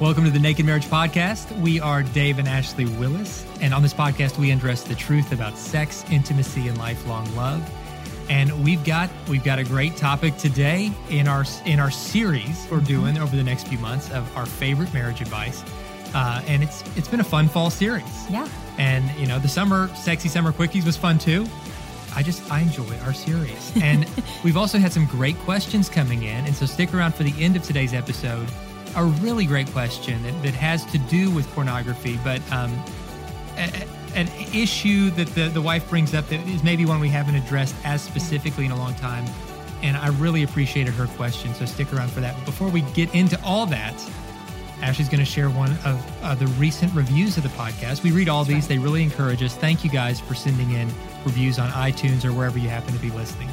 Welcome to the Naked Marriage Podcast. We are Dave and Ashley Willis, and on this podcast, we address the truth about sex, intimacy, and lifelong love. And we've got a great topic today in our series we're doing over the next few months of our favorite marriage advice. And it's been a fun fall series. Yeah. And you know, the sexy summer quickies was fun too. I enjoy our series. And we've also had some great questions coming in. And so stick around for the end of today's episode. A really great question that has to do with pornography, but an issue that the wife brings up that is maybe one we haven't addressed as specifically in a long time. And I really appreciated her question, so stick around for that. But before we get into all that, Ashley's going to share one of the recent reviews of the podcast. We read all That's these. Right. They really encourage us. Thank you guys for sending in reviews on iTunes or wherever you happen to be listening.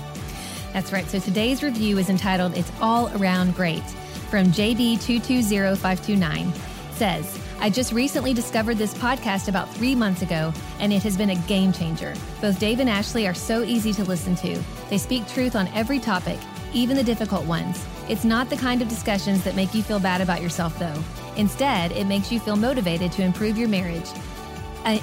That's right. So today's review is entitled, It's All Around Great, from JB220529. Says, I just recently discovered this podcast about 3 months ago, and it has been a game changer. Both Dave and Ashley are so easy to listen to. They speak truth on every topic, even the difficult ones. It's not the kind of discussions that make you feel bad about yourself, though. Instead, it makes you feel motivated to improve your marriage.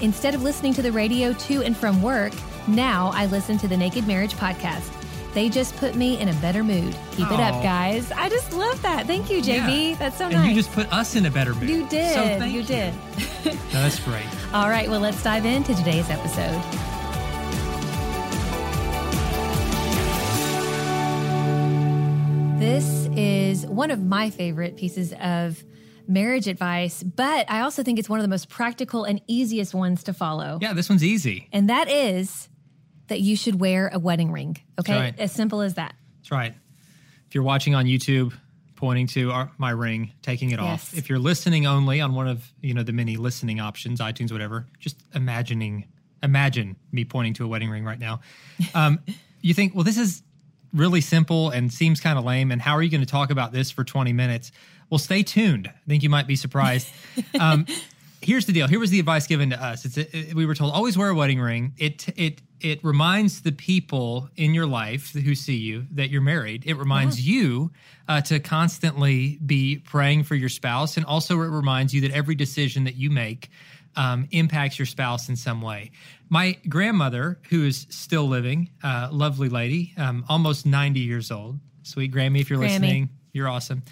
Instead of listening to the radio to and from work, now I listen to the Naked Marriage Podcast. They just put me in a better mood. Keep it up, guys. I just love that. Thank you, JB. Yeah. That's so nice. And you just put us in a better mood. You did. So thank you. Did. No, that's great. All right. Well, let's dive into today's episode. This is one of my favorite pieces of marriage advice, but I also think it's one of the most practical and easiest ones to follow. Yeah, this one's easy. And that is that you should wear a wedding ring. Okay? Right. As simple as that. That's right. If you're watching on YouTube, pointing to my ring, taking it off. If you're listening only on one of, the many listening options, iTunes, whatever, just imagine me pointing to a wedding ring right now. You think, well, this is really simple and seems kind of lame, and how are you going to talk about this for 20 minutes? Well, stay tuned. I think you might be surprised. Here's the deal. Here was the advice given to us. We were told, always wear a wedding ring. It reminds the people in your life who see you that you're married. It reminds you to constantly be praying for your spouse. And also it reminds you that every decision that you make impacts your spouse in some way. My grandmother, who is still living, lovely lady, almost 90 years old. Sweet Grammy, if you're listening, you're awesome.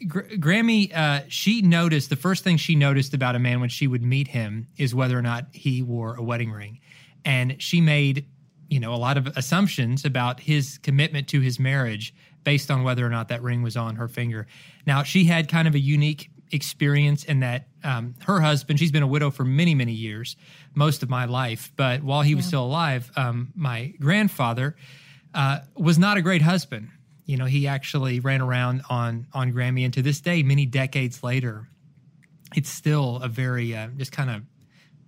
Grammy, she noticed, the first thing she noticed about a man when she would meet him is whether or not he wore a wedding ring. And she made, a lot of assumptions about his commitment to his marriage based on whether or not that ring was on her finger. Now, she had kind of a unique experience in that her husband, she's been a widow for many, many years, most of my life. But while he was still alive, my grandfather was not a great husband. He actually ran around on Grammy, and to this day, many decades later, it's still a very just kind of,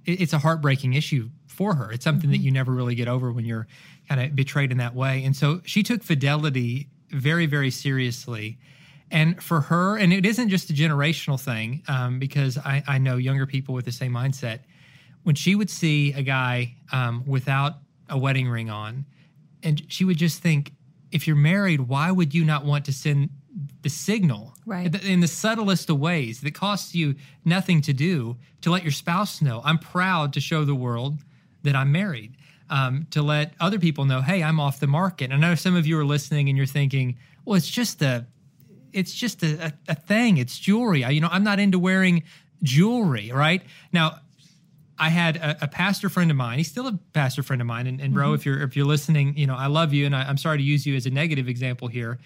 it's a heartbreaking issue for her. It's something that you never really get over when you're kind of betrayed in that way. And so she took fidelity very, very seriously. And for her, and it isn't just a generational thing, because I know younger people with the same mindset. When she would see a guy without a wedding ring on, and she would just think, if you're married, why would you not want to send the signal in the subtlest of ways that costs you nothing to do to let your spouse know, I'm proud to show the world that I'm married. to let other people know, hey, I'm off the market. And I know some of you are listening and you're thinking, well, it's just a thing. It's jewelry. I'm not into wearing jewelry, right? Now, I had a pastor friend of mine. He's still a pastor friend of mine. And bro, if you're listening, I love you, and I'm sorry to use you as a negative example here,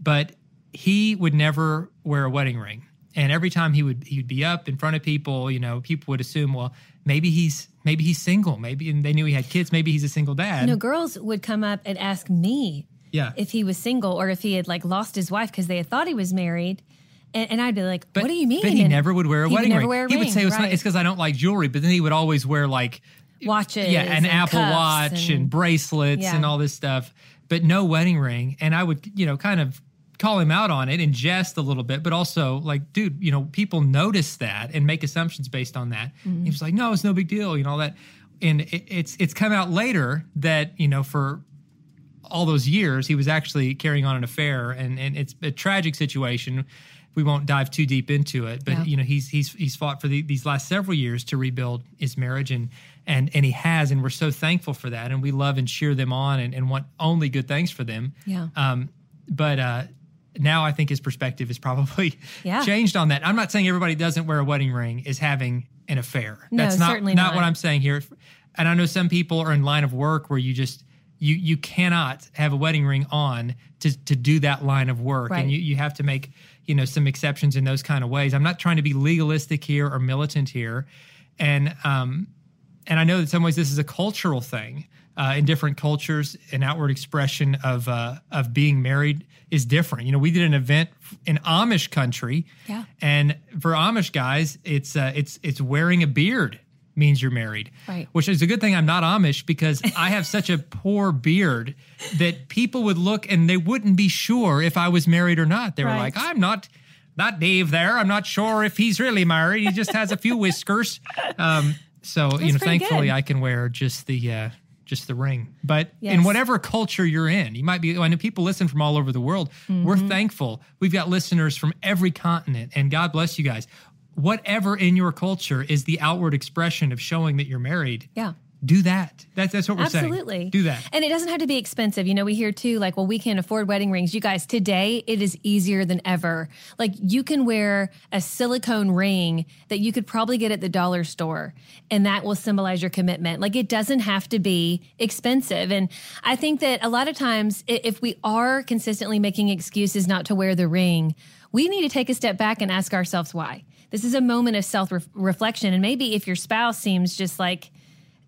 but he would never wear a wedding ring. And every time he would be up in front of people, people would assume, well, maybe he's single. Maybe, and they knew he had kids. Maybe he's a single dad. No, girls would come up and ask me if he was single or if he had lost his wife because they had thought he was married. And I'd be like, what do you mean? But he never would wear a wedding ring. He would say, it's because I don't like jewelry, but then he would always wear watches. Yeah, an Apple Watch and bracelets and all this stuff, but no wedding ring. And I would, kind of call him out on it and jest a little bit, but also dude, people notice that and make assumptions based on that. Mm-hmm. He was like, no, it's no big deal, all that. And it's come out later that, for all those years, he was actually carrying on an affair, and it's a tragic situation. We won't dive too deep into it, but he's fought for these last several years to rebuild his marriage, and he has, and we're so thankful for that, and we love and cheer them on, and want only good things for them. Yeah. But now I think his perspective is probably changed on that. I'm not saying everybody doesn't wear a wedding ring is having an affair. No, that's not what I'm saying here. And I know some people are in line of work where you just. You cannot have a wedding ring on to do that line of work. Right. And you have to make, some exceptions in those kind of ways. I'm not trying to be legalistic here or militant here. And I know that in some ways this is a cultural thing. In different cultures, an outward expression of being married is different. We did an event in Amish country. Yeah. And for Amish guys, it's wearing a beard. Means you're married, right? Which is a good thing I'm not Amish, because I have such a poor beard that people would look and they wouldn't be sure if I was married or not. They were like, I'm not Dave there. I'm not sure if he's really married. He just has a few whiskers. Thankfully, I can wear just the ring. But in whatever culture you're in, you might be. I know people listen from all over the world. Mm-hmm. We're thankful. We've got listeners from every continent, and God bless you guys. Whatever in your culture is the outward expression of showing that you're married, do that. That's what we're saying. Absolutely. Do that. And it doesn't have to be expensive. We hear too, well, we can't afford wedding rings. You guys, today it is easier than ever. You can wear a silicone ring that you could probably get at the dollar store, and that will symbolize your commitment. It doesn't have to be expensive. And I think that a lot of times, if we are consistently making excuses not to wear the ring, we need to take a step back and ask ourselves why. This is a moment of self-reflection. And maybe if your spouse seems just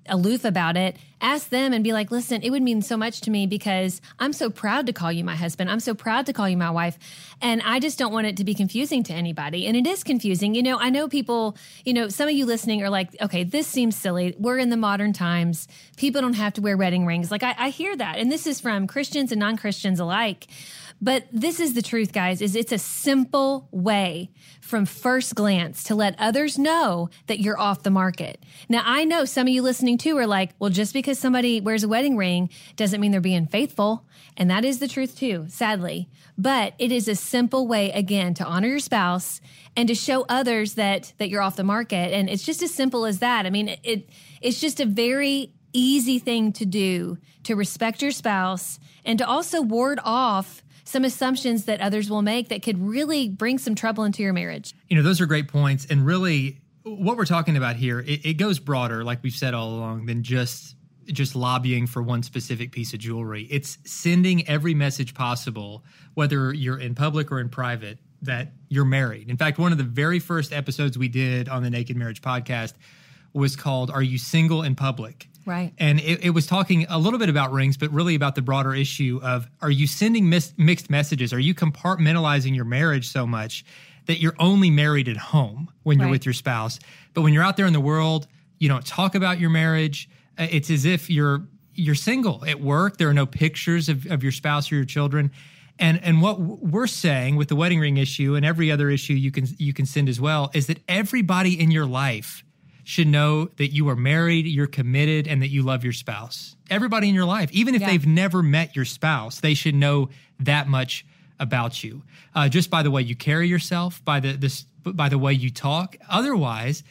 aloof about it, ask them and be like, listen, it would mean so much to me because I'm so proud to call you my husband. I'm so proud to call you my wife. And I just don't want it to be confusing to anybody. And it is confusing. I know people, some of you listening are like, okay, this seems silly. We're in the modern times. People don't have to wear wedding rings. I hear that. And this is from Christians and non-Christians alike. But this is the truth, guys, is it's a simple way from first glance to let others know that you're off the market. Now, I know some of you listening too are like, well, just because somebody wears a wedding ring doesn't mean they're being faithful. And that is the truth too, sadly. But it is a simple way, again, to honor your spouse and to show others that you're off the market. And it's just as simple as that. I mean, it's just a very easy thing to do to respect your spouse and to also ward off some assumptions that others will make that could really bring some trouble into your marriage. Those are great points. And really, what we're talking about here, it goes broader, like we've said all along, than just lobbying for one specific piece of jewelry. It's sending every message possible, whether you're in public or in private, that you're married. In fact, one of the very first episodes we did on the Naked Marriage podcast was called, Are You Single in Public? Right. And it was talking a little bit about rings, but really about the broader issue of, are you sending mixed messages? Are you compartmentalizing your marriage so much that you're only married at home when you're with your spouse? But when you're out there in the world, you don't talk about your marriage. It's as if you're single at work. There are no pictures of your spouse or your children. And what we're saying with the wedding ring issue and every other issue you can send as well is that everybody in your life should know that you are married, you're committed, and that you love your spouse. Everybody in your life, even if they've never met your spouse, they should know that much about you. Just by the way you carry yourself, by the way you talk. Otherwise,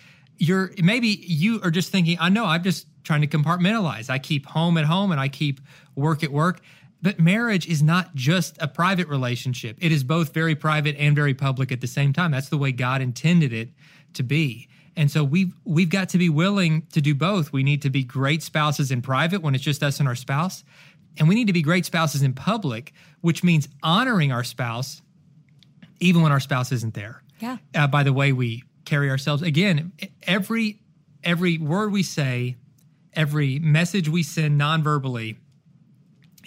maybe you are just thinking, I know I'm just trying to compartmentalize. I keep home at home and I keep work at work. But marriage is not just a private relationship. It is both very private and very public at the same time. That's the way God intended it to be. And so we've got to be willing to do both. We need to be great spouses in private when it's just us and our spouse. And we need to be great spouses in public, which means honoring our spouse, even when our spouse isn't there. Yeah. By the way we carry ourselves. Again, every word we say, every message we send non-verbally,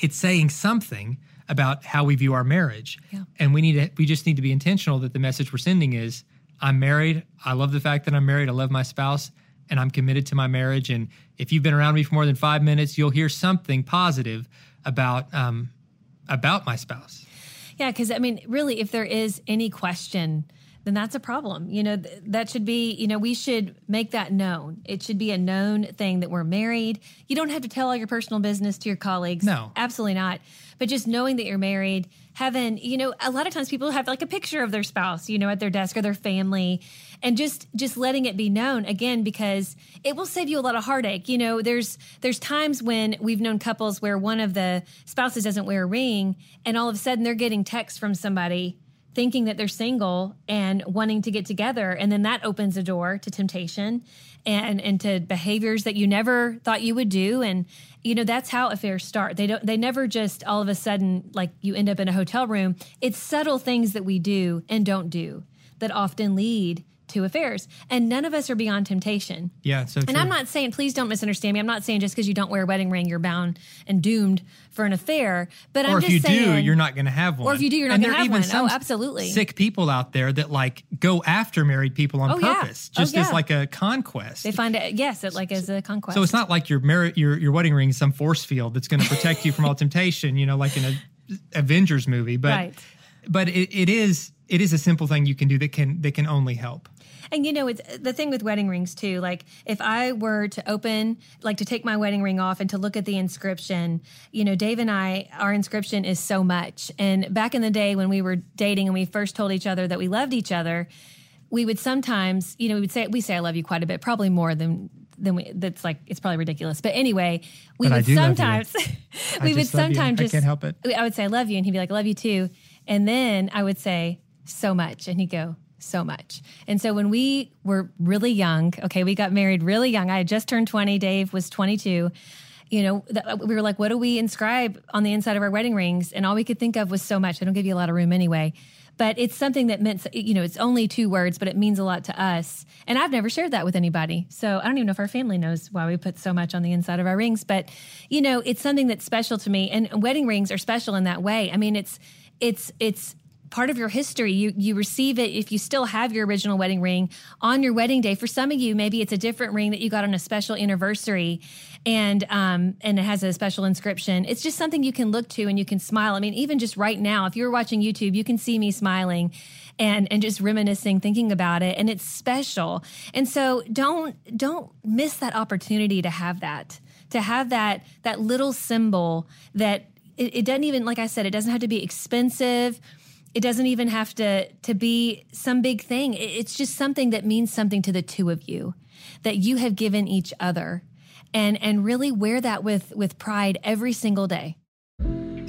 it's saying something about how we view our marriage. Yeah. And we just need to be intentional that the message we're sending is, I'm married, I love the fact that I'm married, I love my spouse, and I'm committed to my marriage. And if you've been around me for more than 5 minutes, you'll hear something positive about my spouse. Yeah, because, I mean, really, if there is any question, then that's a problem. You know, that should be, you know, we should make that known. It should be a known thing that we're married. You don't have to tell all your personal business to your colleagues. No. Absolutely not. But just knowing that you're married, having, you know, a lot of times people have like a picture of their spouse, you know, at their desk or their family, and just letting it be known, again, because it will save you a lot of heartache. You know, there's times when we've known couples where one of the spouses doesn't wear a ring, and all of a sudden they're getting texts from somebody thinking that they're single and wanting to get together. And then that opens the door to temptation and to behaviors that you never thought you would do. And, you know, that's how affairs start. They never just all of a sudden, like, you end up in a hotel room. It's subtle things that we do and don't do that often lead to affairs. And none of us are beyond temptation. Yeah, so true. And I'm not saying, please don't misunderstand me. I'm not saying just because you don't wear a wedding ring, you're bound and doomed for an affair. But I'm just saying. Or if you do, you're not going to have one. Or if you do, you're not going to have one. Oh, absolutely. Sick people out there that like go after married people on purpose, just as like a conquest. They find it, yes, it like as a conquest. So it's not like your wedding ring is some force field that's going to protect you from all temptation. You know, like in an Avengers movie, but it is a simple thing you can do that can only help. And, you know, it's the thing with wedding rings, too. Like, if I were to to take my wedding ring off and to look at the inscription, you know, Dave and I, our inscription is so much. And back in the day when we were dating and we first told each other that we loved each other, we would sometimes, you know, we say I love you quite a bit, probably more than we, that's like, it's probably ridiculous. But anyway, we would sometimes I can't help it. I would say, I love you. And he'd be like, I love you, too. And then I would say, so much. And he'd go, so much. And so when we were really young, okay, we got married really young. I had just turned 20. Dave was 22. You know, we were like, what do we inscribe on the inside of our wedding rings? And all we could think of was so much. They don't give you a lot of room anyway. But it's something that meant, you know, it's only 2 words, but it means a lot to us. And I've never shared that with anybody. So I don't even know if our family knows why we put so much on the inside of our rings. But, you know, it's something that's special to me. And wedding rings are special in that way. I mean, it's part of your history. You receive it if you still have your original wedding ring on your wedding day. For some of you, maybe it's a different ring that you got on a special anniversary, and it has a special inscription. It's just something you can look to and you can smile. I mean, even just right now, if you're watching YouTube, you can see me smiling and just reminiscing, thinking about it, and it's special. And so don't miss that opportunity to have that little symbol that it doesn't even, like I said, it doesn't have to be expensive. It doesn't even have to be some big thing. It's just something that means something to the two of you, that you have given each other, and really wear that with pride every single day.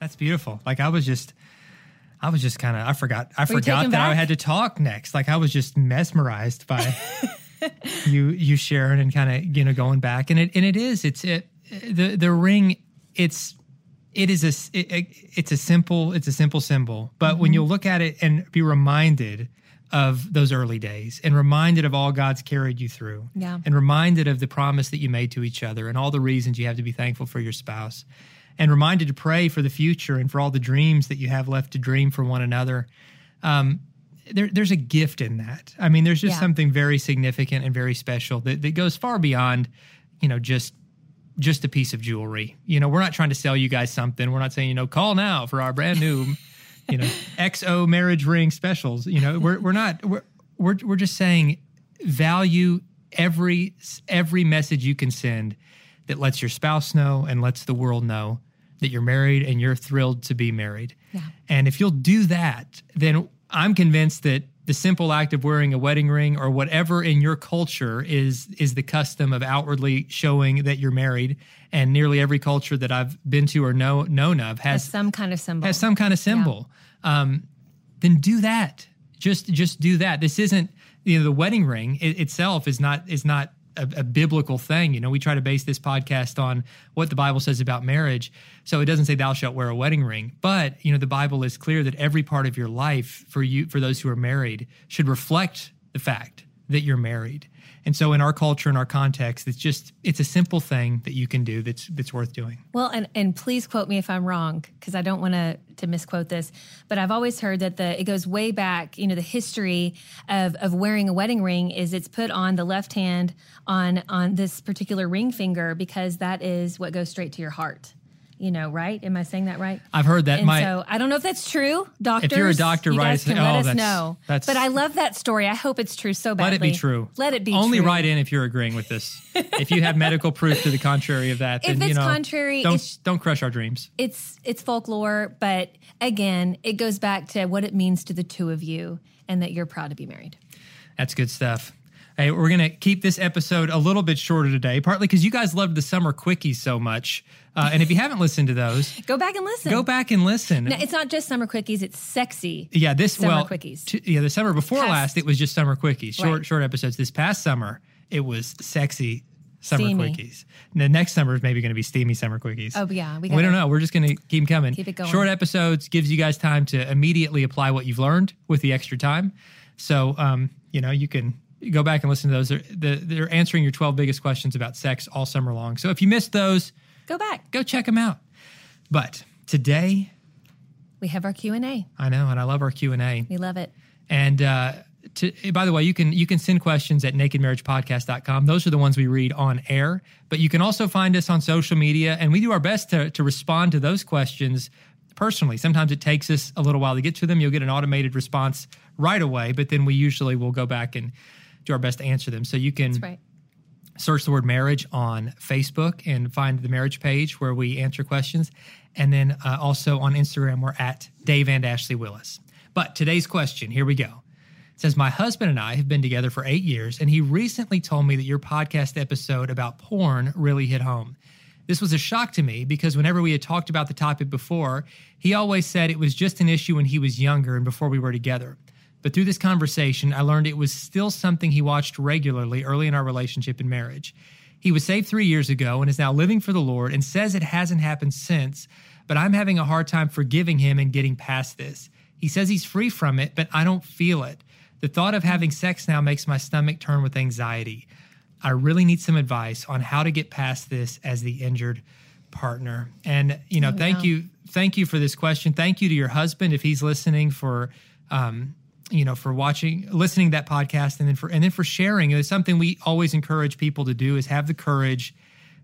That's beautiful. Like I was just kind of, I forgot that back? I had to talk next. Like I was just mesmerized by you sharing and kind of, you know, going back. It's a simple symbol, but when you look at it and be reminded of those early days and reminded of all God's carried you through, yeah, and reminded of the promise that you made to each other and all the reasons you have to be thankful for your spouse, and reminded to pray for the future and for all the dreams that you have left to dream for one another. There's a gift in that. I mean, there's just something very significant and very special that goes far beyond, you know, just a piece of jewelry. You know, we're not trying to sell you guys something. We're not saying, you know, call now for our brand new, you know, XO marriage ring specials. You know, we're just saying value every message you can send that lets your spouse know and lets the world know that you're married and you're thrilled to be married. Yeah. And if you'll do that, then I'm convinced that the simple act of wearing a wedding ring or whatever in your culture is the custom of outwardly showing that you're married. And nearly every culture that I've been to or known of has some kind of symbol. Yeah. Then do that. Just do that. This isn't, you know, the wedding ring itself is not a biblical thing. You know, we try to base this podcast on what the Bible says about marriage. So it doesn't say thou shalt wear a wedding ring, but you know, the Bible is clear that every part of your life for those who are married should reflect the fact that you're married. And so in our culture, in our context, it's a simple thing that you can do that's worth doing. Well, and please quote me if I'm wrong, because I don't want to misquote this, but I've always heard that it goes way back, you know, the history of wearing a wedding ring is it's put on the left hand on this particular ring finger, because that is what goes straight to your heart. You know, right? Am I saying that right? I've heard that. And so I don't know if that's true. Doctors, if you're a doctor, you guys can let us know. But I love that story. I hope it's true so badly. Let it be true. Only write in if you're agreeing with this. If you have medical proof to the contrary of that, then, you know, contrary, don't crush our dreams. It's folklore, but again, it goes back to what it means to the two of you and that you're proud to be married. That's good stuff. Hey, we're going to keep this episode a little bit shorter today, partly because you guys loved the summer quickies so much. And if you haven't listened to those, Go back and listen. No, it's not just summer quickies, it's sexy. Yeah, quickies. The summer before last, it was just summer quickies, short episodes. This past summer, it was sexy summer quickies. The next summer is maybe going to be steamy summer quickies. Oh, yeah. We don't know. We're just going to keep coming. Keep it going. Short episodes gives you guys time to immediately apply what you've learned with the extra time. So, you know, you can go back and listen to those. They're answering your 12 biggest questions about sex all summer long. So if you missed those, go back. Go check them out. But today, we have our Q&A. I know, and I love our Q&A. We love it. And by the way, you can send questions at nakedmarriagepodcast.com. Those are the ones we read on air. But you can also find us on social media, and we do our best to respond to those questions personally. Sometimes it takes us a little while to get to them. You'll get an automated response right away, but then we usually will go back and do our best to answer them. So you can search the word marriage on Facebook and find the marriage page where we answer questions. And then also on Instagram, we're at Dave and Ashley Willis. But today's question, here we go. says, my husband and I have been together for 8 years, and he recently told me that your podcast episode about porn really hit home. This was a shock to me because whenever we had talked about the topic before, he always said it was just an issue when he was younger and before we were together. But through this conversation, I learned it was still something he watched regularly early in our relationship and marriage. He was saved 3 years ago and is now living for the Lord and says it hasn't happened since, but I'm having a hard time forgiving him and getting past this. He says he's free from it, but I don't feel it. The thought of having sex now makes my stomach turn with anxiety. I really need some advice on how to get past this as the injured partner. And, you know, thank you for this question. Thank you to your husband, if he's listening, for, for listening to that podcast, and then for sharing. It's something we always encourage people to do, is have the courage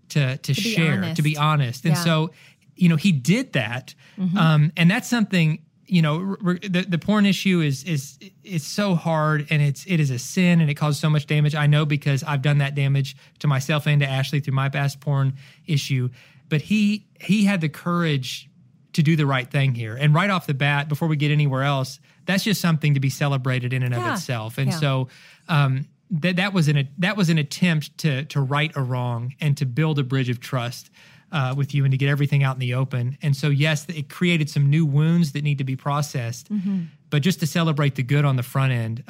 to share, to be honest. And so, he did that. Mm-hmm. And that's something, the porn issue is so hard, and it is a sin, and it caused so much damage. I know, because I've done that damage to myself and to Ashley through my past porn issue. But he had the courage to do the right thing here. And right off the bat, before we get anywhere else, that's just something to be celebrated in and of itself. And so that was an attempt to right a wrong and to build a bridge of trust with you, and to get everything out in the open. And so, yes, it created some new wounds that need to be processed. Mm-hmm. But just to celebrate the good on the front end,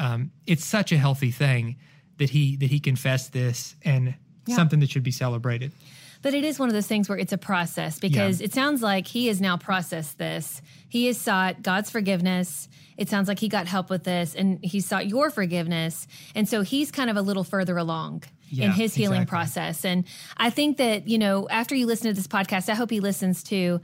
it's such a healthy thing that he confessed this, and something that should be celebrated. But it is one of those things where it's a process, because it sounds like he has now processed this. He has sought God's forgiveness. It sounds like he got help with this, and he sought your forgiveness. And so he's kind of a little further along in his healing process. And I think that, after you listen to this podcast, I hope he listens too.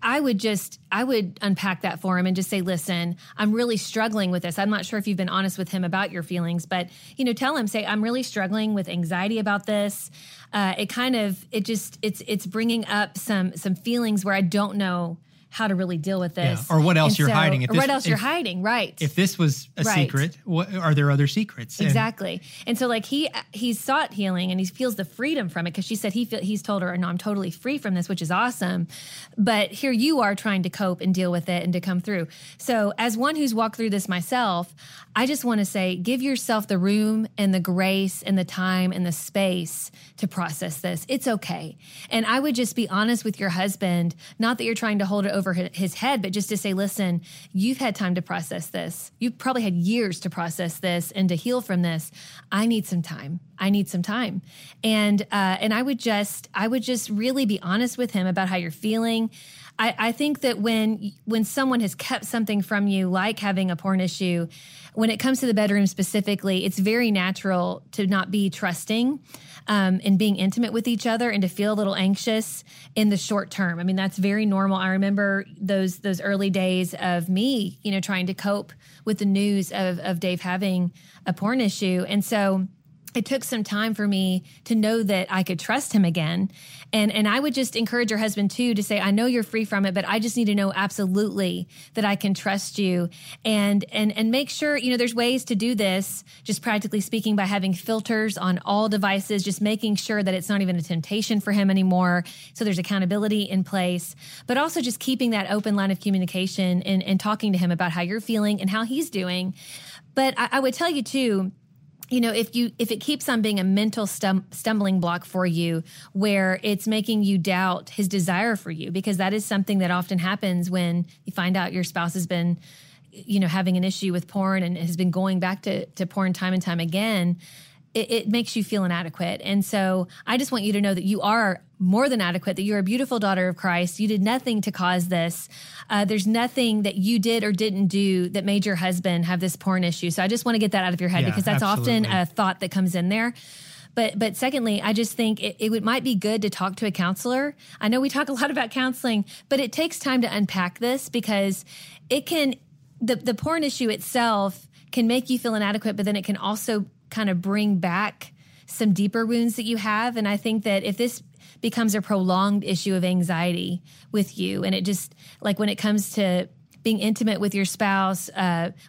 I would unpack that for him and just say, listen, I'm really struggling with this. I'm not sure if you've been honest with him about your feelings, but, tell him, say, I'm really struggling with anxiety about this. It's bringing up some feelings where I don't know how to really deal with this. Yeah. Or what else you're hiding. Or what else you're hiding, right. If this was a secret, are there other secrets? Exactly. And so he sought healing, and he feels the freedom from it, because she said he's told her, no, I'm totally free from this, which is awesome. But here you are trying to cope and deal with it and to come through. So as one who's walked through this myself, I just want to say, give yourself the room and the grace and the time and the space to process this. It's okay. And I would just be honest with your husband, not that you're trying to hold it over his head, but just to say, listen, you've had time to process this. You've probably had years to process this and to heal from this. I need some time. And I would just really be honest with him about how you're feeling. I think that when someone has kept something from you, like having a porn issue, when it comes to the bedroom specifically, it's very natural to not be trusting and being intimate with each other, and to feel a little anxious in the short term. I mean, that's very normal. I remember those early days of me, trying to cope with the news of Dave having a porn issue. And so it took some time for me to know that I could trust him again. And I would just encourage your husband too, to say, I know you're free from it, but I just need to know absolutely that I can trust you, and make sure, there's ways to do this, just practically speaking, by having filters on all devices, just making sure that it's not even a temptation for him anymore. So there's accountability in place, but also just keeping that open line of communication and talking to him about how you're feeling and how he's doing. But I would tell you too, if it keeps on being a mental stumbling block for you, where it's making you doubt his desire for you, because that is something that often happens when you find out your spouse has been, having an issue with porn and has been going back to porn time and time again, it makes you feel inadequate. And so I just want you to know that you are more than adequate, that you're a beautiful daughter of Christ. You did nothing to cause this. There's nothing that you did or didn't do that made your husband have this porn issue. So I just want to get that out of your head, because that's often a thought that comes in there. But secondly, I just think it might be good to talk to a counselor. I know we talk a lot about counseling, but it takes time to unpack this, because the porn issue itself can make you feel inadequate, but then it can also kind of bring back some deeper wounds that you have. And I think that if this becomes a prolonged issue of anxiety with you, and it just, like when it comes to being intimate with your spouse,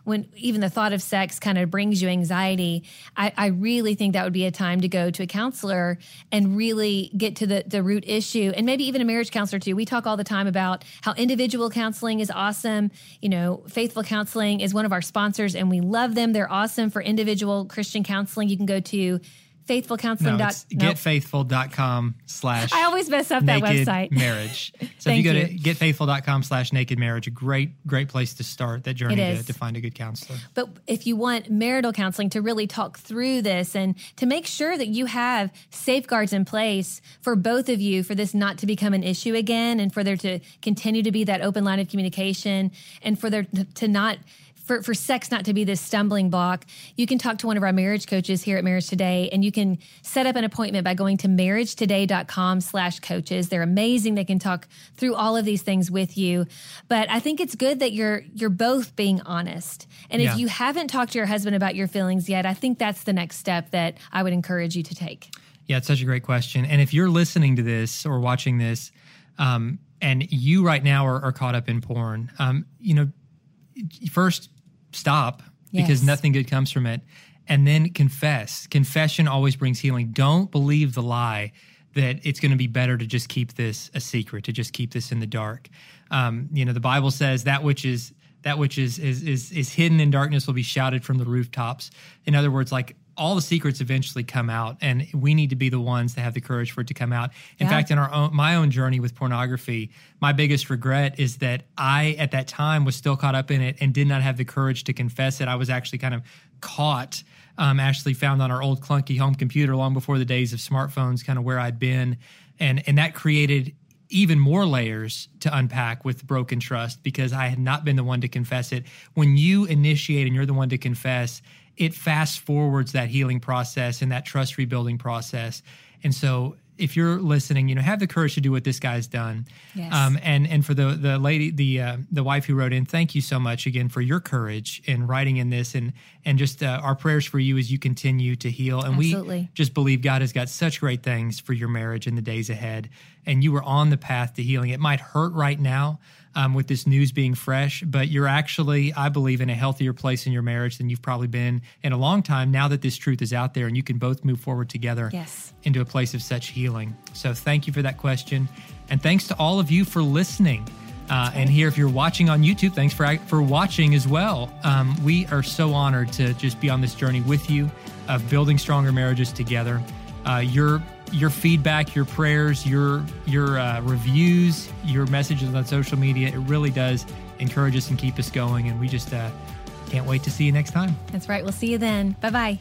when even the thought of sex kind of brings you anxiety, I really think that would be a time to go to a counselor and really get to the root issue, and maybe even a marriage counselor too. We talk all the time about how individual counseling is awesome. You know, Faithful Counseling is one of our sponsors and we love them. They're awesome for individual Christian counseling. You can go to Faithful Counseling. No, it's getfaithful.com/ I always mess up that website. Marriage. So if you go to getfaithful.com/nakedmarriage, a great place to start that journey to find a good counselor. But if you want marital counseling to really talk through this and to make sure that you have safeguards in place for both of you, for this not to become an issue again, and for there to continue to be that open line of communication, and for there to not... For sex not to be this stumbling block, you can talk to one of our marriage coaches here at Marriage Today, and you can set up an appointment by going to marriagetoday.com/coaches. They're amazing. They can talk through all of these things with you. But I think it's good that you're both being honest. And if you haven't talked to your husband about your feelings yet, I think that's the next step that I would encourage you to take. Yeah, it's such a great question. And if you're listening to this or watching this, and you right now are caught up in porn, first, stop, because nothing good comes from it. And then confess. Confession always brings healing. Don't believe the lie that it's going to be better to just keep this a secret, to just keep this in the dark. The Bible says that which is hidden in darkness will be shouted from the rooftops. In other words, like, all the secrets eventually come out, and we need to be the ones that have the courage for it to come out. In fact, in my own journey with pornography, my biggest regret is that I, at that time, was still caught up in it and did not have the courage to confess it. I was actually kind of caught, Ashley found on our old clunky home computer long before the days of smartphones, kind of where I'd been. And that created even more layers to unpack with broken trust, because I had not been the one to confess it. When you initiate and you're the one to confess, it fast forwards that healing process and that trust rebuilding process. And so if you're listening, have the courage to do what this guy's done. Yes. And for the lady, the wife who wrote in, thank you so much again for your courage in writing in this, and just our prayers for you as you continue to heal. And we just believe God has got such great things for your marriage in the days ahead. And you were on the path to healing. It might hurt right now, with this news being fresh, but you're actually, I believe, in a healthier place in your marriage than you've probably been in a long time now that this truth is out there, and you can both move forward together into a place of such healing. So thank you for that question. And thanks to all of you for listening. And here, if you're watching on YouTube, thanks for watching as well. We are so honored to just be on this journey with you of building stronger marriages together. Your feedback, your prayers, your reviews, your messages on social media, it really does encourage us and keep us going. And we just can't wait to see you next time. That's right. We'll see you then. Bye-bye.